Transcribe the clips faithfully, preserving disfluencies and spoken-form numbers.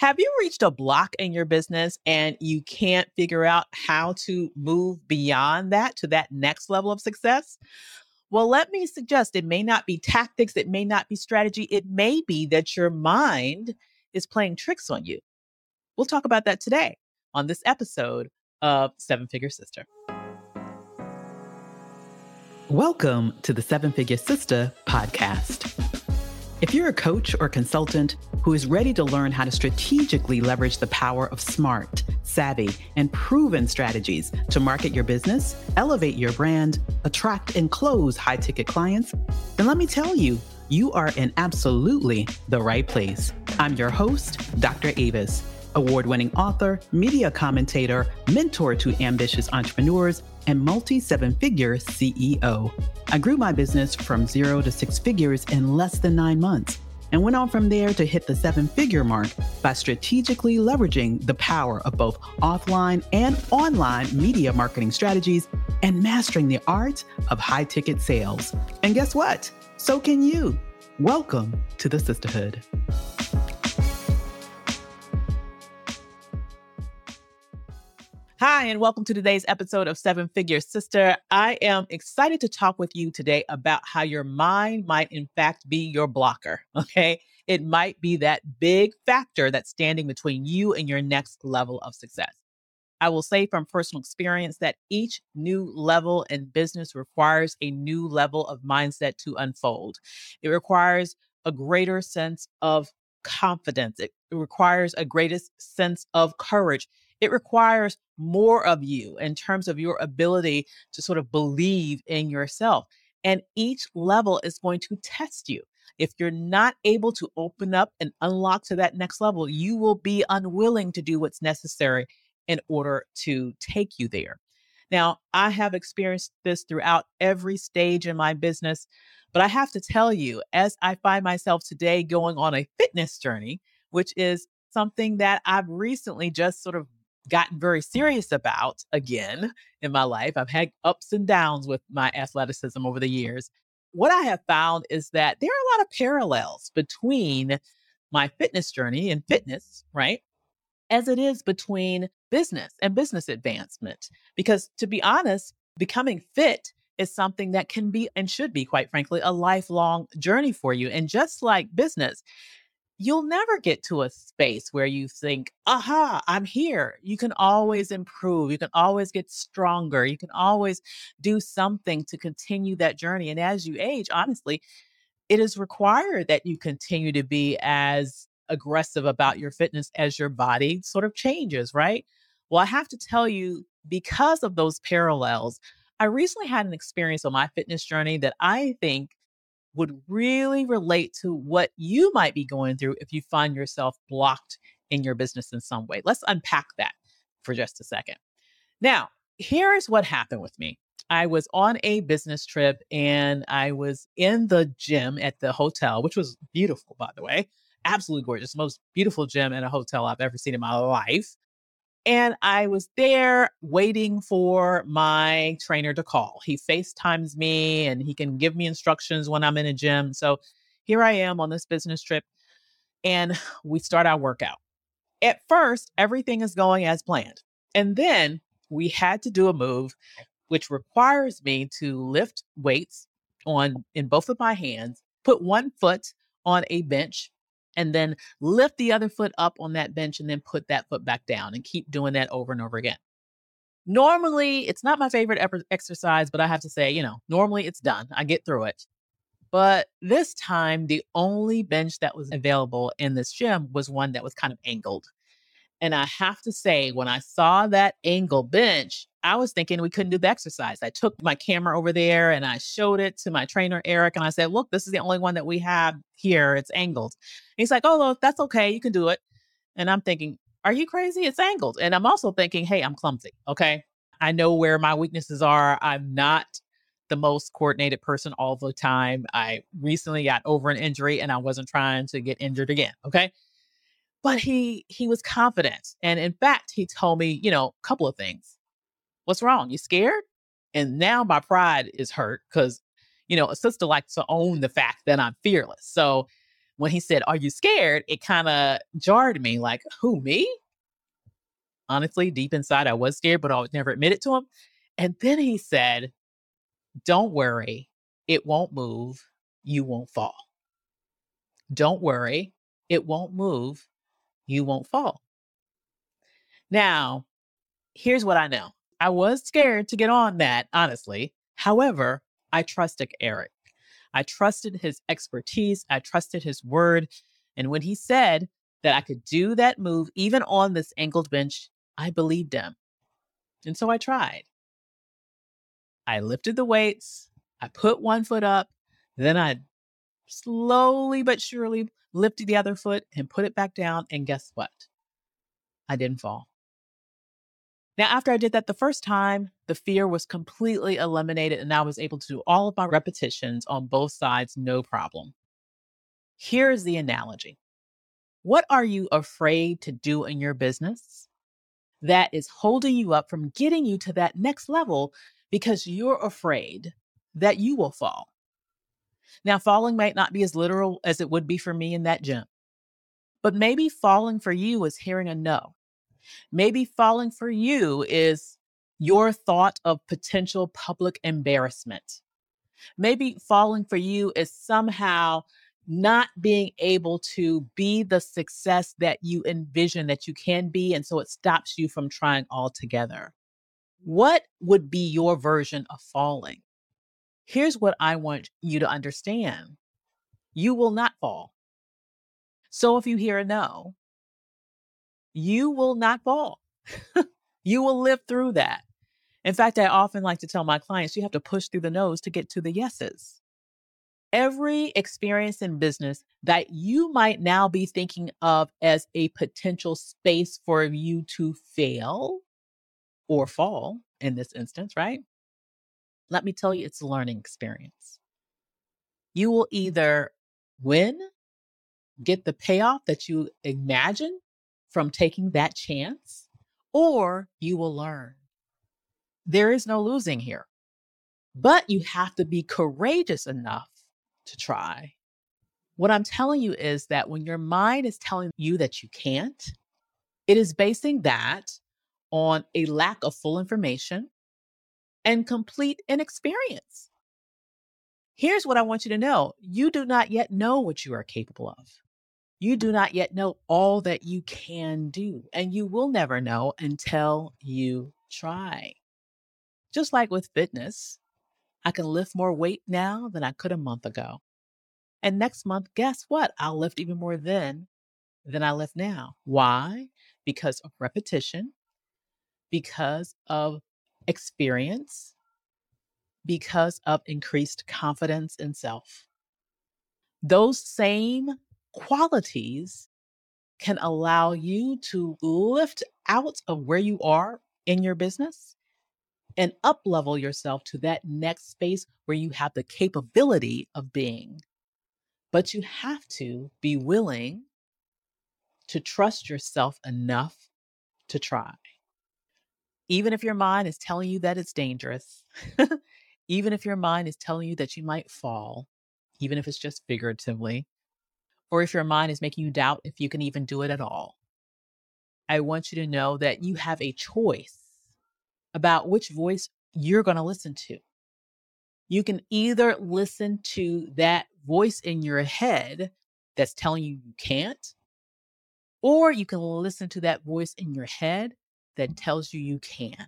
Have you reached a block in your business and you can't figure out how to move beyond that to that next level of success? Well, let me suggest it may not be tactics. It may not be strategy. It may be that your mind is playing tricks on you. We'll talk about that today on this episode of Seven Figure Sister. Welcome to the Seven Figure Sister podcast. If you're a coach or consultant who is ready to learn how to strategically leverage the power of smart, savvy, and proven strategies to market your business, elevate your brand, attract and close high-ticket clients, then let me tell you, you are in absolutely the right place. I'm your host, Doctor Avis, award-winning author, media commentator, mentor to ambitious entrepreneurs, and multi-seven-figure C E O. I grew my business from zero to six figures in less than nine months and went on from there to hit the seven-figure mark by strategically leveraging the power of both offline and online media marketing strategies and mastering the art of high-ticket sales. And guess what? So can you. Welcome to the sisterhood. Hi, and welcome to today's episode of Seven Figure Sister. I am excited to talk with you today about how your mind might, in fact, be your blocker, okay? It might be that big factor that's standing between you and your next level of success. I will say from personal experience that each new level in business requires a new level of mindset to unfold. It requires a greater sense of confidence. It requires a greater sense of courage. It requires more of you in terms of your ability to sort of believe in yourself. And each level is going to test you. If you're not able to open up and unlock to that next level, you will be unwilling to do what's necessary in order to take you there. Now, I have experienced this throughout every stage in my business, but I have to tell you, as I find myself today going on a fitness journey, which is something that I've recently just sort of gotten very serious about again in my life. I've had ups and downs with my athleticism over the years. What I have found is that there are a lot of parallels between my fitness journey and fitness, right? As it is between business and business advancement. Because to be honest, becoming fit is something that can be and should be, quite frankly, a lifelong journey for you. And just like business, you'll never get to a space where you think, aha, I'm here. You can always improve. You can always get stronger. You can always do something to continue that journey. And as you age, honestly, it is required that you continue to be as aggressive about your fitness as your body sort of changes, right? Well, I have to tell you, because of those parallels, I recently had an experience on my fitness journey that I think would really relate to what you might be going through if you find yourself blocked in your business in some way. Let's unpack that for just a second. Now, here's what happened with me. I was on a business trip and I was in the gym at the hotel, which was beautiful, by the way. Absolutely gorgeous. Most beautiful gym in a hotel I've ever seen in my life. And I was there waiting for my trainer to call. He FaceTimes me and he can give me instructions when I'm in a gym. So here I am on this business trip and we start our workout. At first, everything is going as planned. And then we had to do a move, which requires me to lift weights on in both of my hands, put one foot on a bench, and then lift the other foot up on that bench and then put that foot back down and keep doing that over and over again. Normally, it's not my favorite exercise, but I have to say, you know, normally it's done. I get through it. But this time, the only bench that was available in this gym was one that was kind of angled. And I have to say, when I saw that angle bench, I was thinking we couldn't do the exercise. I took my camera over there and I showed it to my trainer, Eric, and I said, look, this is the only one that we have here. It's angled. And he's like, oh, look, that's okay. You can do it. And I'm thinking, are you crazy? It's angled. And I'm also thinking, hey, I'm clumsy. Okay. I know where my weaknesses are. I'm not the most coordinated person all the time. I recently got over an injury and I wasn't trying to get injured again. Okay. But he he was confident. And in fact, he told me, you know, a couple of things. What's wrong? You scared? And now my pride is hurt because, you know, a sister likes to own the fact that I'm fearless. So when he said, "Are you scared?" it kind of jarred me. Like, who, me? Honestly, deep inside, I was scared, but I would never admit it to him. And then he said, "Don't worry, it won't move. You won't fall. Don't worry, it won't move. You won't fall." Now, here's what I know. I was scared to get on that, honestly. However, I trusted Eric. I trusted his expertise. I trusted his word. And when he said that I could do that move, even on this angled bench, I believed him. And so I tried. I lifted the weights. I put one foot up. Then I slowly but surely lifted the other foot and put it back down. And guess what? I didn't fall. Now, after I did that the first time, the fear was completely eliminated and I was able to do all of my repetitions on both sides, no problem. Here's the analogy. What are you afraid to do in your business that is holding you up from getting you to that next level because you're afraid that you will fall? Now, falling might not be as literal as it would be for me in that gym, but maybe falling for you is hearing a no. Maybe falling for you is your thought of potential public embarrassment. Maybe falling for you is somehow not being able to be the success that you envision that you can be, and so it stops you from trying altogether. What would be your version of falling? Here's what I want you to understand. You will not fall. So if you hear a no, you will not fall. You will live through that. In fact, I often like to tell my clients, you have to push through the no's to get to the yeses. Every experience in business that you might now be thinking of as a potential space for you to fail or fall in this instance, right? Let me tell you, it's a learning experience. You will either win, get the payoff that you imagine from taking that chance, or you will learn. There is no losing here, but you have to be courageous enough to try. What I'm telling you is that when your mind is telling you that you can't, it is basing that on a lack of full information and complete inexperience. Here's what I want you to know. You do not yet know what you are capable of. You do not yet know all that you can do, and you will never know until you try. Just like with fitness, I can lift more weight now than I could a month ago. And next month, guess what? I'll lift even more then than I lift now. Why? Because of repetition, because of experience, because of increased confidence in self. Those same qualities can allow you to lift out of where you are in your business and up-level yourself to that next space where you have the capability of being. But you have to be willing to trust yourself enough to try. Even if your mind is telling you that it's dangerous, even if your mind is telling you that you might fall, even if it's just figuratively, or if your mind is making you doubt if you can even do it at all, I want you to know that you have a choice about which voice you're going to listen to. You can either listen to that voice in your head that's telling you you can't, or you can listen to that voice in your head that tells you you can.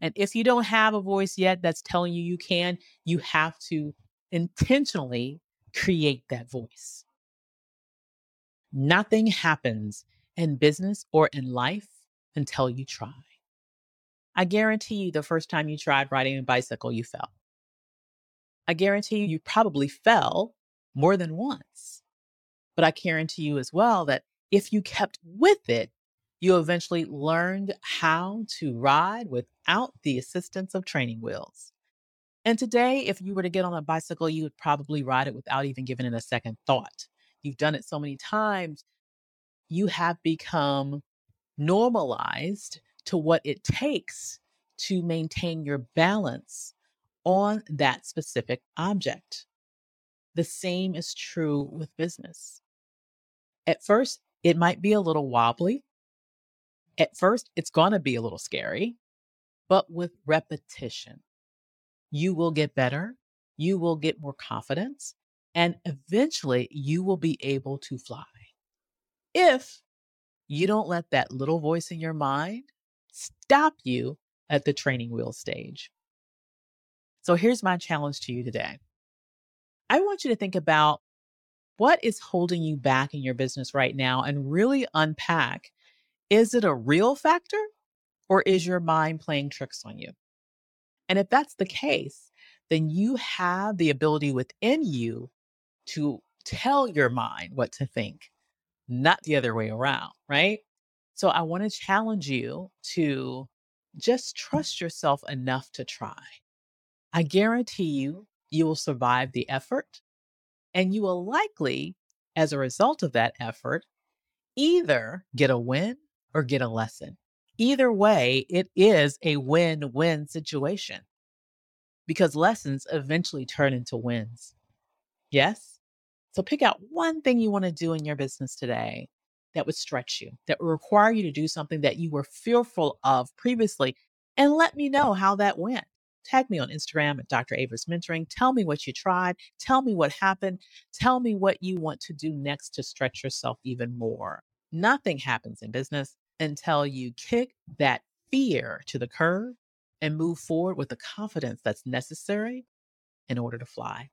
And if you don't have a voice yet that's telling you you can, you have to intentionally create that voice. Nothing happens in business or in life until you try. I guarantee you the first time you tried riding a bicycle, you fell. I guarantee you, you probably fell more than once. But I guarantee you as well that if you kept with it, you eventually learned how to ride without the assistance of training wheels. And today, if you were to get on a bicycle, you would probably ride it without even giving it a second thought. You've done it so many times. You have become normalized to what it takes to maintain your balance on that specific object. The same is true with business. At first, it might be a little wobbly. At first, it's going to be a little scary, but with repetition, you will get better, you will get more confidence, and eventually you will be able to fly. If you don't let that little voice in your mind stop you at the training wheel stage. So here's my challenge to you today. I want you to think about what is holding you back in your business right now and really unpack, is it a real factor or is your mind playing tricks on you? And if that's the case, then you have the ability within you to tell your mind what to think, not the other way around, right? So I want to challenge you to just trust yourself enough to try. I guarantee you, you will survive the effort, and you will likely, as a result of that effort, either get a win or get a lesson. Either way, it is a win-win situation because lessons eventually turn into wins. Yes? So pick out one thing you want to do in your business today that would stretch you, that would require you to do something that you were fearful of previously, and let me know how that went. Tag me on Instagram at Doctor Avis Mentoring. Tell me what you tried. Tell me what happened. Tell me what you want to do next to stretch yourself even more. Nothing happens in business until you kick that fear to the curb and move forward with the confidence that's necessary in order to fly.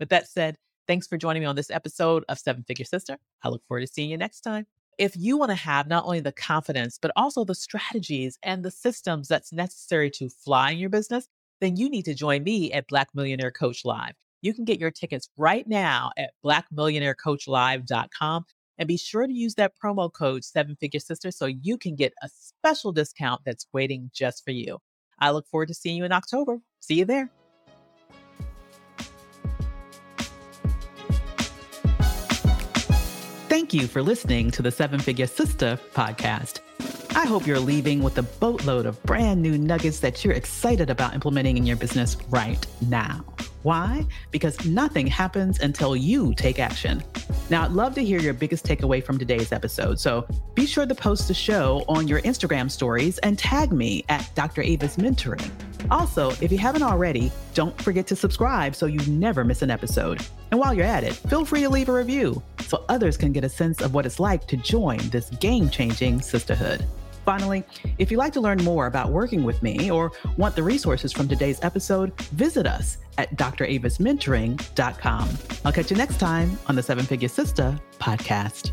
With that said, thanks for joining me on this episode of Seven Figure Sister. I look forward to seeing you next time. If you want to have not only the confidence, but also the strategies and the systems that's necessary to fly in your business, then you need to join me at Black Millionaire Coach Live. You can get your tickets right now at black millionaire coach live dot com and be sure to use that promo code Seven Figure Sister so you can get a special discount that's waiting just for you. I look forward to seeing you in October. See you there. Thank you for listening to the Seven Figure Sister podcast. I hope you're leaving with a boatload of brand new nuggets that you're excited about implementing in your business right now. Why? Because nothing happens until you take action. Now, I'd love to hear your biggest takeaway from today's episode. So be sure to post the show on your Instagram stories and tag me at Doctor Avis Mentoring. Also, if you haven't already, don't forget to subscribe so you never miss an episode. And while you're at it, feel free to leave a review so others can get a sense of what it's like to join this game-changing sisterhood. Finally, if you'd like to learn more about working with me or want the resources from today's episode, visit us at dr avis mentoring dot com. I'll catch you next time on the Seven Figure Sister podcast.